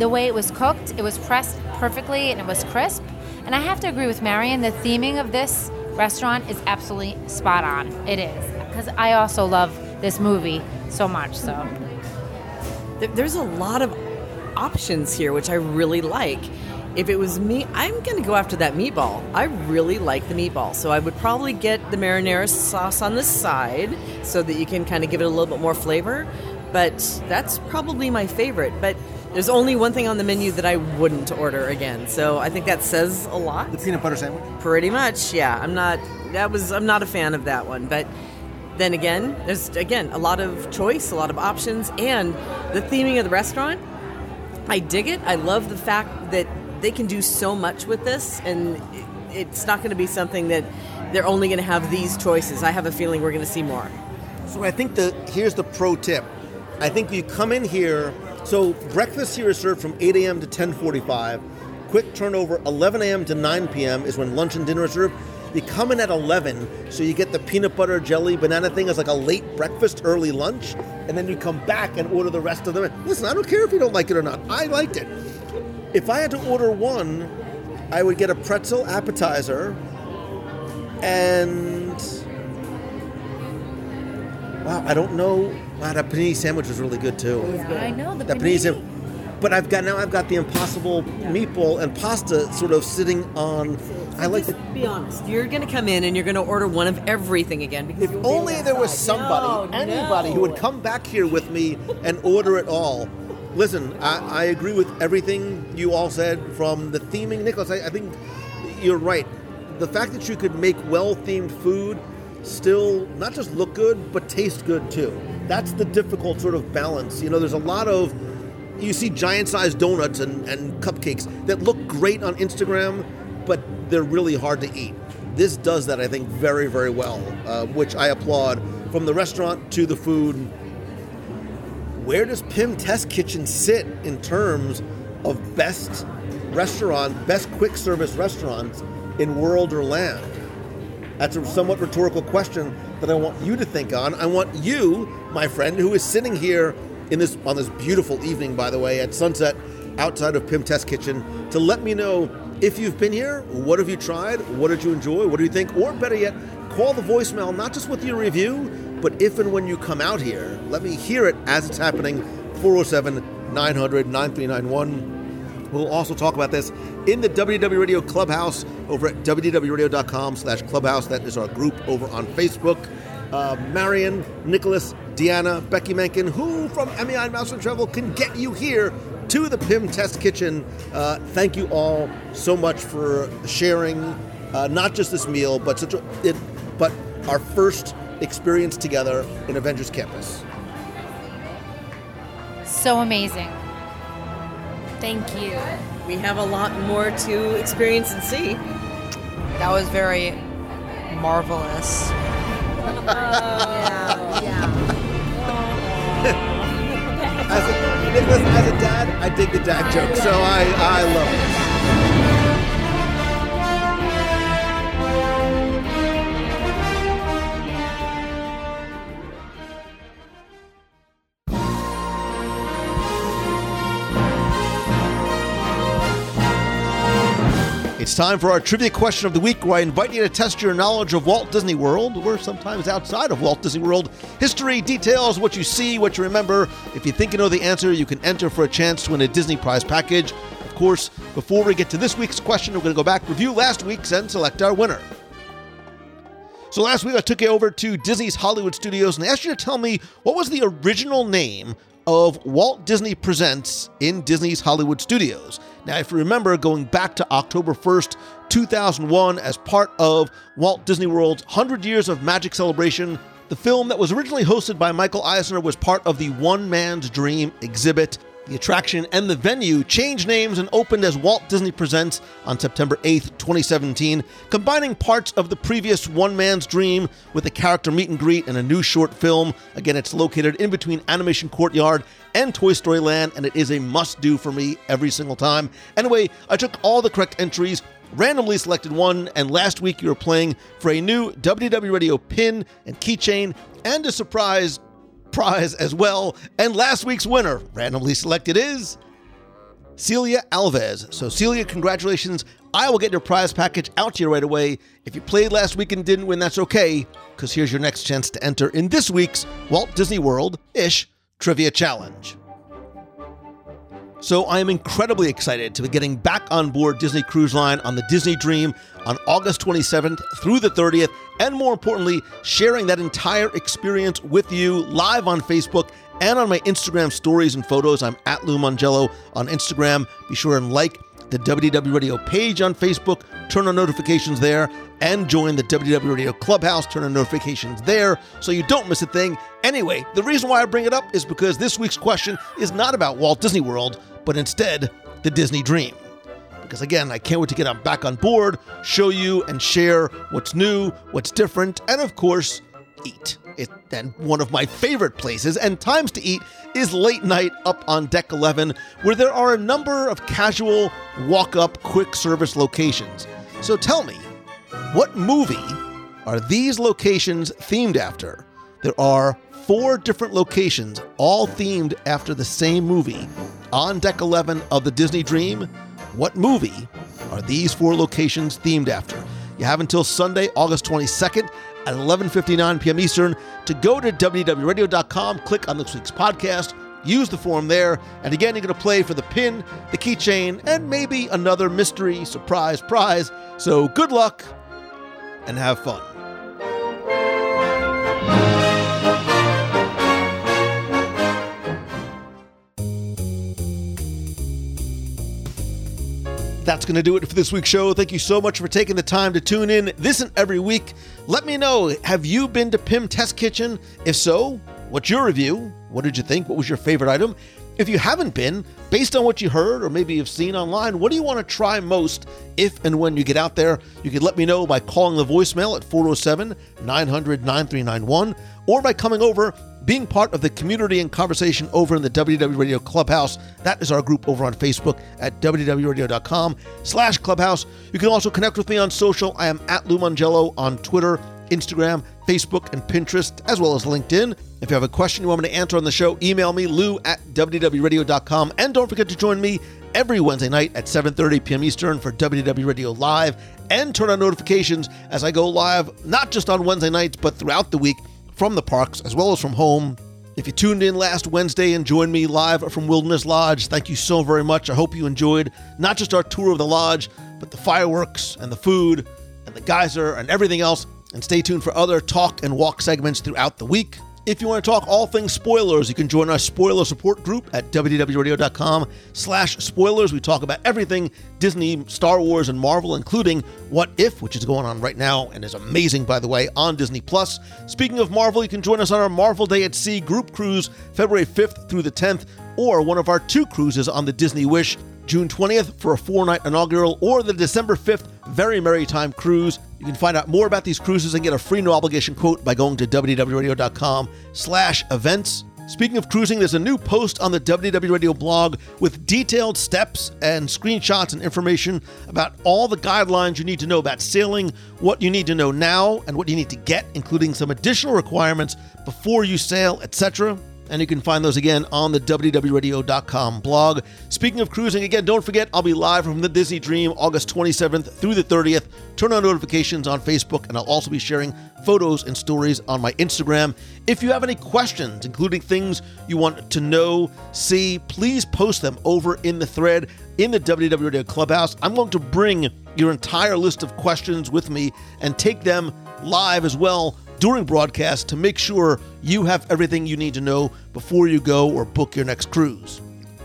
the way it was cooked, it was pressed perfectly, and it was crisp. And I have to agree with Marion, the theming of this restaurant is absolutely spot on. It is, because I also love this movie so much. So there's a lot of options here, which I really like. If it was me, I'm going to go after that meatball. I really like the meatball, so I would probably get the marinara sauce on the side so that you can kind of give it a little bit more flavor. but that's probably my favorite. But there's only one thing on the menu that I wouldn't order again, so I think that says a lot. The peanut butter sandwich? Pretty much, yeah. I'm not a fan of that one, but then again, there's a lot of choice, a lot of options, and the theming of the restaurant, I dig it. I love the fact that they can do so much with this, and it's not going to be something that they're only going to have these choices. I have a feeling we're going to see more. So I think here's the pro tip. I think you come in here, so breakfast here is served from 8 a.m. to 10:45. Quick turnover, 11 a.m. to 9 p.m. is when lunch and dinner are served. You come in at 11, so you get the peanut butter, jelly, banana thing as like a late breakfast, early lunch, and then you come back and order the rest of them. Listen, I don't care if you don't like it or not. I liked it. If I had to order one, I would get a pretzel appetizer and... wow, I don't know. Wow, that panini sandwich was really good too. Yeah, I know the panini. But I've got the Impossible meatball and pasta sort of sitting on. I like to be honest. You're going to come in and you're going to order one of everything again. Because if only there was anybody who would come back here with me and order it all. Listen, I agree with everything you all said from the theming, Nicholas. I think you're right. The fact that you could make well-themed food still not just look good but taste good too. That's the difficult sort of balance. You know, there's a lot of. You see giant-sized donuts and cupcakes that look great on Instagram, but they're really hard to eat. This does that, I think, very, very well, which I applaud. From the restaurant to the food, where does Pym Test Kitchen sit in terms of best restaurant, best quick-service restaurants in world or land? That's a somewhat rhetorical question that I want you to think on. I want you, my friend, who is sitting here on this beautiful evening, by the way, at sunset outside of Pym Test Kitchen, to let me know if you've been here, what have you tried, what did you enjoy, what do you think, or better yet, call the voicemail, not just with your review, but if and when you come out here, let me hear it as it's happening, 407-900-9391. We'll also talk about this in the WDW Radio Clubhouse over at wdwradio.com/clubhouse. That is our group over on Facebook. Marion, Nicholas, Deanna, Becky Mangan, who from MEI Mouse and Travel can get you here to the Pym Test Kitchen. Thank you all so much for sharing not just this meal, but but our first experience together in Avengers Campus. So amazing. Thank you. We have a lot more to experience and see. That was very marvelous. As a dad, I dig the dad joke, so I love it. It's time for our trivia question of the week, where I invite you to test your knowledge of Walt Disney World, or sometimes outside of Walt Disney World. History details what you see, what you remember. If you think you know the answer, you can enter for a chance to win a Disney prize package. Of course, before we get to this week's question, we're going to go back, review last week's, and select our winner. So last week, I took you over to Disney's Hollywood Studios and asked you to tell me what was the original name of Walt Disney Presents in Disney's Hollywood Studios. Now, if you remember, going back to October 1st, 2001, as part of Walt Disney World's 100 Years of Magic celebration, the film that was originally hosted by Michael Eisner was part of the One Man's Dream exhibit. The attraction and the venue changed names and opened as Walt Disney Presents on September 8th, 2017, combining parts of the previous One Man's Dream with a character meet and greet and a new short film. Again, it's located in between Animation Courtyard and Toy Story Land, and it is a must-do for me every single time. Anyway, I took all the correct entries, randomly selected one, and last week you were playing for a new WW Radio pin and keychain and a surprise prize as well. And last week's winner, randomly selected, is Celia Alves. So Celia, congratulations. I will get your prize package out to you right away. If you played last week and didn't win, that's okay, because here's your next chance to enter in this week's Walt Disney World-ish Trivia Challenge. So I am incredibly excited to be getting back on board Disney Cruise Line on the Disney Dream on August 27th through the 30th, and more importantly, sharing that entire experience with you live on Facebook and on my Instagram stories and photos. I'm at Lou Mongello on Instagram. Be sure and like the WDW Radio page on Facebook, turn on notifications there, and join the WDW Radio Clubhouse, turn on notifications there so you don't miss a thing. Anyway, the reason why I bring it up is because this week's question is not about Walt Disney World, but instead the Disney Dream. Because again, I can't wait to get back on board, show you and share what's new, what's different, and of course, eat. And one of my favorite places and times to eat is late night up on Deck 11, where there are a number of casual walk-up quick service locations. So tell me, what movie are these locations themed after? There are 4 different locations, all themed after the same movie on Deck 11 of the Disney Dream. What movie are these 4 locations themed after? You have until Sunday, August 22nd, at 11:59 p.m. Eastern to go to www.radio.com, click on this week's podcast, use the form there, and again, you're going to play for the pin, the keychain, and maybe another mystery surprise prize. So good luck and have fun. That's going to do it for this week's show. Thank you so much for taking the time to tune in this and every week. Let me know, have you been to Pym Test Kitchen? If so, what's your review? What did you think? What was your favorite item? If you haven't been, based on what you heard or maybe you've seen online, what do you want to try most if and when you get out there? You can let me know by calling the voicemail at 407-900-9391 or by coming over, being part of the community and conversation over in the WW Radio Clubhouse. That is our group over on Facebook at wwradio.com/clubhouse. You can also connect with me on social. I am at Lou Mongello on Twitter, Instagram, Facebook, and Pinterest, as well as LinkedIn. If you have a question you want me to answer on the show, email me, lou@wwradio.com. And don't forget to join me every Wednesday night at 7:30 p.m. Eastern for WW Radio Live, and turn on notifications as I go live, not just on Wednesday nights, but throughout the week, from the parks as well as from home. If you tuned in last Wednesday and joined me live from Wilderness Lodge, thank you so very much. I hope you enjoyed not just our tour of the lodge, but the fireworks and the food and the geyser and everything else. And stay tuned for other talk and walk segments throughout the week. If you want to talk all things spoilers, you can join our spoiler support group at www.radio.com/spoilers. We talk about everything Disney, Star Wars, and Marvel, including What If, which is going on right now and is amazing, by the way, on Disney Plus. Speaking of Marvel, you can join us on our Marvel Day at Sea group cruise, February 5th through the 10th, or one of our 2 cruises on the Disney Wish, June 20th for a 4-night inaugural, or the December 5th Very Merry Time cruise. You can find out more about these cruises and get a free no-obligation quote by going to www.radio.com/events. Speaking of cruising, there's a new post on the WW Radio blog with detailed steps and screenshots and information about all the guidelines you need to know about sailing, what you need to know now, and what you need to get, including some additional requirements before you sail, etc. And you can find those again on the www.radio.com blog. Speaking of cruising, again, don't forget, I'll be live from the Disney Dream August 27th through the 30th. Turn on notifications on Facebook, and I'll also be sharing photos and stories on my Instagram. If you have any questions, including things you want to know, see, please post them over in the thread in the WW Radio Clubhouse. I'm going to bring your entire list of questions with me and take them live as well during broadcast to make sure you have everything you need to know before you go or book your next cruise.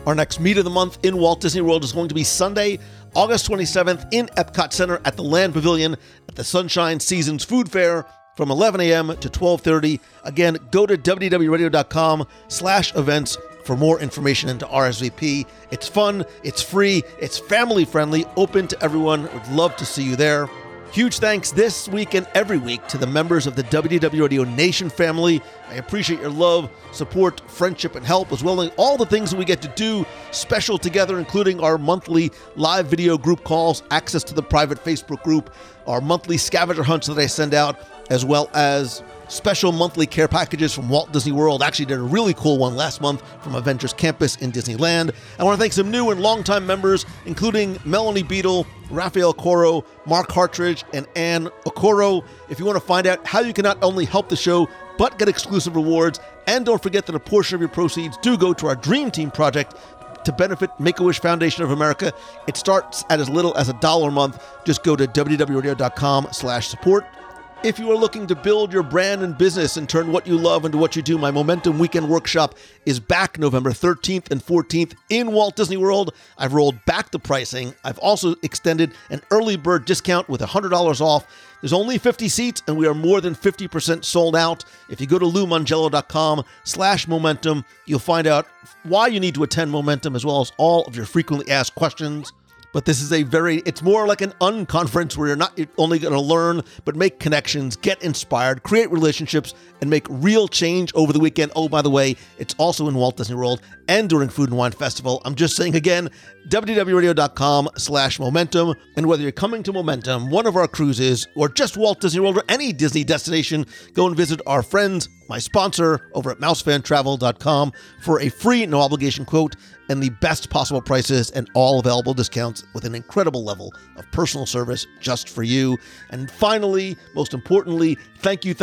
Our next meet of the month in Walt Disney World is going to be Sunday, August 27th in Epcot Center at the Land Pavilion at the Sunshine Seasons Food Fair from 11 a.m. to 12:30. Again, go to www.radio.com/events for more information and to RSVP. It's fun, it's free, it's family friendly, open to everyone. Would love to see you there. Huge thanks this week and every week to the members of the WDW Radio Nation family. I appreciate your love, support, friendship, and help, as well as all the things that we get to do special together, including our monthly live video group calls, access to the private Facebook group, our monthly scavenger hunts that I send out, as well as special monthly care packages from Walt Disney World. Actually did a really cool one last month from Avengers Campus in Disneyland. I want to thank some new and longtime members, including Melanie Beadle, Rafael Coro, Mark Hartridge, and Ann Okoro. If you want to find out how you can not only help the show, but get exclusive rewards, and don't forget that a portion of your proceeds do go to our Dream Team project, to benefit Make-A-Wish Foundation of America. It starts at as little as $1 a month. Just go to www.radio.com/support. If you are looking to build your brand and business and turn what you love into what you do, my Momentum Weekend Workshop is back November 13th and 14th in Walt Disney World. I've rolled back the pricing. I've also extended an early bird discount with $100 off. There's only 50 seats, and we are more than 50% sold out. If you go to loumongello.com/momentum, you'll find out why you need to attend Momentum as well as all of your frequently asked questions. But this is it's more like an unconference where you're not only going to learn, but make connections, get inspired, create relationships, and make real change over the weekend. Oh, by the way, it's also in Walt Disney World and during Food and Wine Festival. I'm just saying again, www.radio.com/momentum. And whether you're coming to Momentum, one of our cruises, or just Walt Disney World or any Disney destination, go and visit our friends, my sponsor over at mousefantravel.com for a free, no obligation quote and the best possible prices and all available discounts with an incredible level of personal service just for you. And finally, most importantly, thank you.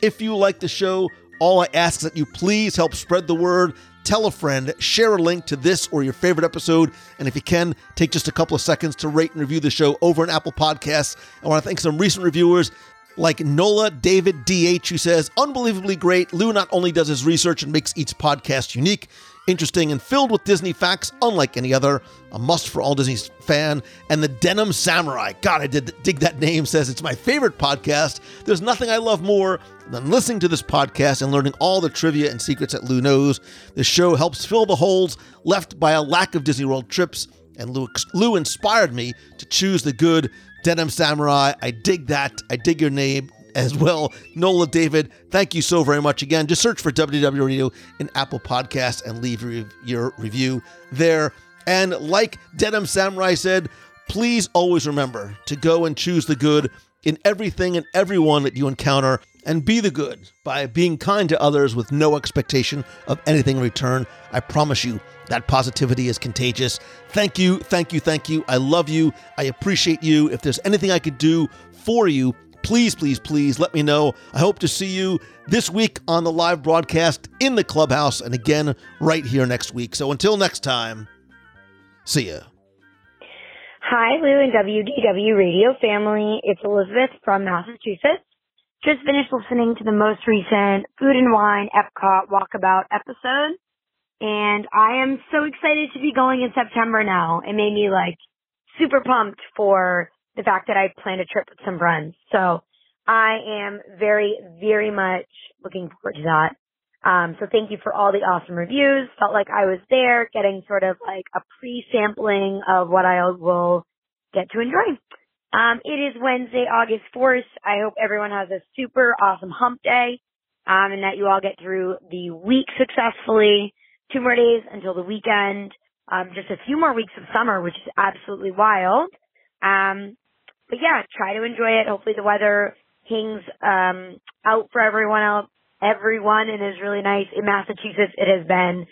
If you like the show, all I ask is that you please help spread the word, tell a friend, share a link to this or your favorite episode, and if you can, take just a couple of seconds to rate and review the show over on Apple Podcasts. I want to thank some recent reviewers, like Nola David DH, who says, unbelievably great. Lou not only does his research and makes each podcast unique, interesting, and filled with Disney facts unlike any other, a must for all Disney fan. And the Denim Samurai, God, I did dig that name, says it's my favorite podcast. There's nothing I love more than listening to this podcast and learning all the trivia and secrets that Lou knows. The show helps fill the holes left by a lack of Disney World trips, and Lou inspired me to choose the good Denim Samurai. I dig that. I dig your name as well. Nola David, thank you so very much again. Just search for WW Radio in Apple Podcasts and leave your review there. And like Denim Samurai said, please always remember to go and choose the good in everything and everyone that you encounter, and be the good by being kind to others with no expectation of anything in return. I promise you that positivity is contagious. Thank you. I love you. I appreciate you. If there's anything I could do for you, please let me know. I hope to see you this week on the live broadcast in the clubhouse and again right here next week. So until next time, see ya. Hi, Lou and WDW Radio family. It's Elizabeth from Massachusetts. Just finished listening to the most recent Food and Wine Epcot Walkabout episode, and I am so excited to be going in September now. It made me super pumped for the fact that I planned a trip with some friends. So I am very, very much looking forward to that. So thank you for all the awesome reviews. Felt like I was there getting sort of a pre-sampling of what I will get to enjoy. It is Wednesday, August 4th. I hope everyone has a super awesome hump day, and that you all get through the week successfully. 2 more days until the weekend. Just a few more weeks of summer, which is absolutely wild. But yeah, try to enjoy it. Hopefully the weather hangs out for everyone and is really nice. In Massachusetts, it has been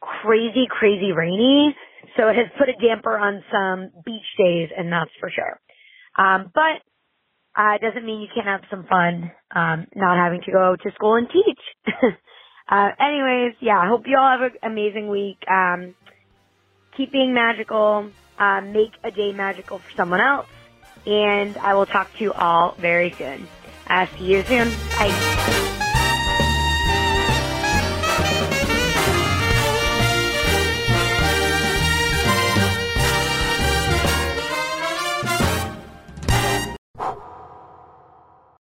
crazy rainy, so it has put a damper on some beach days, and that's for sure. But it doesn't mean you can't have some fun, not having to go to school and teach. Anyways, yeah, I hope you all have an amazing week. Keep being magical. Make a day magical for someone else. And I will talk to you all very soon. See you soon. Bye.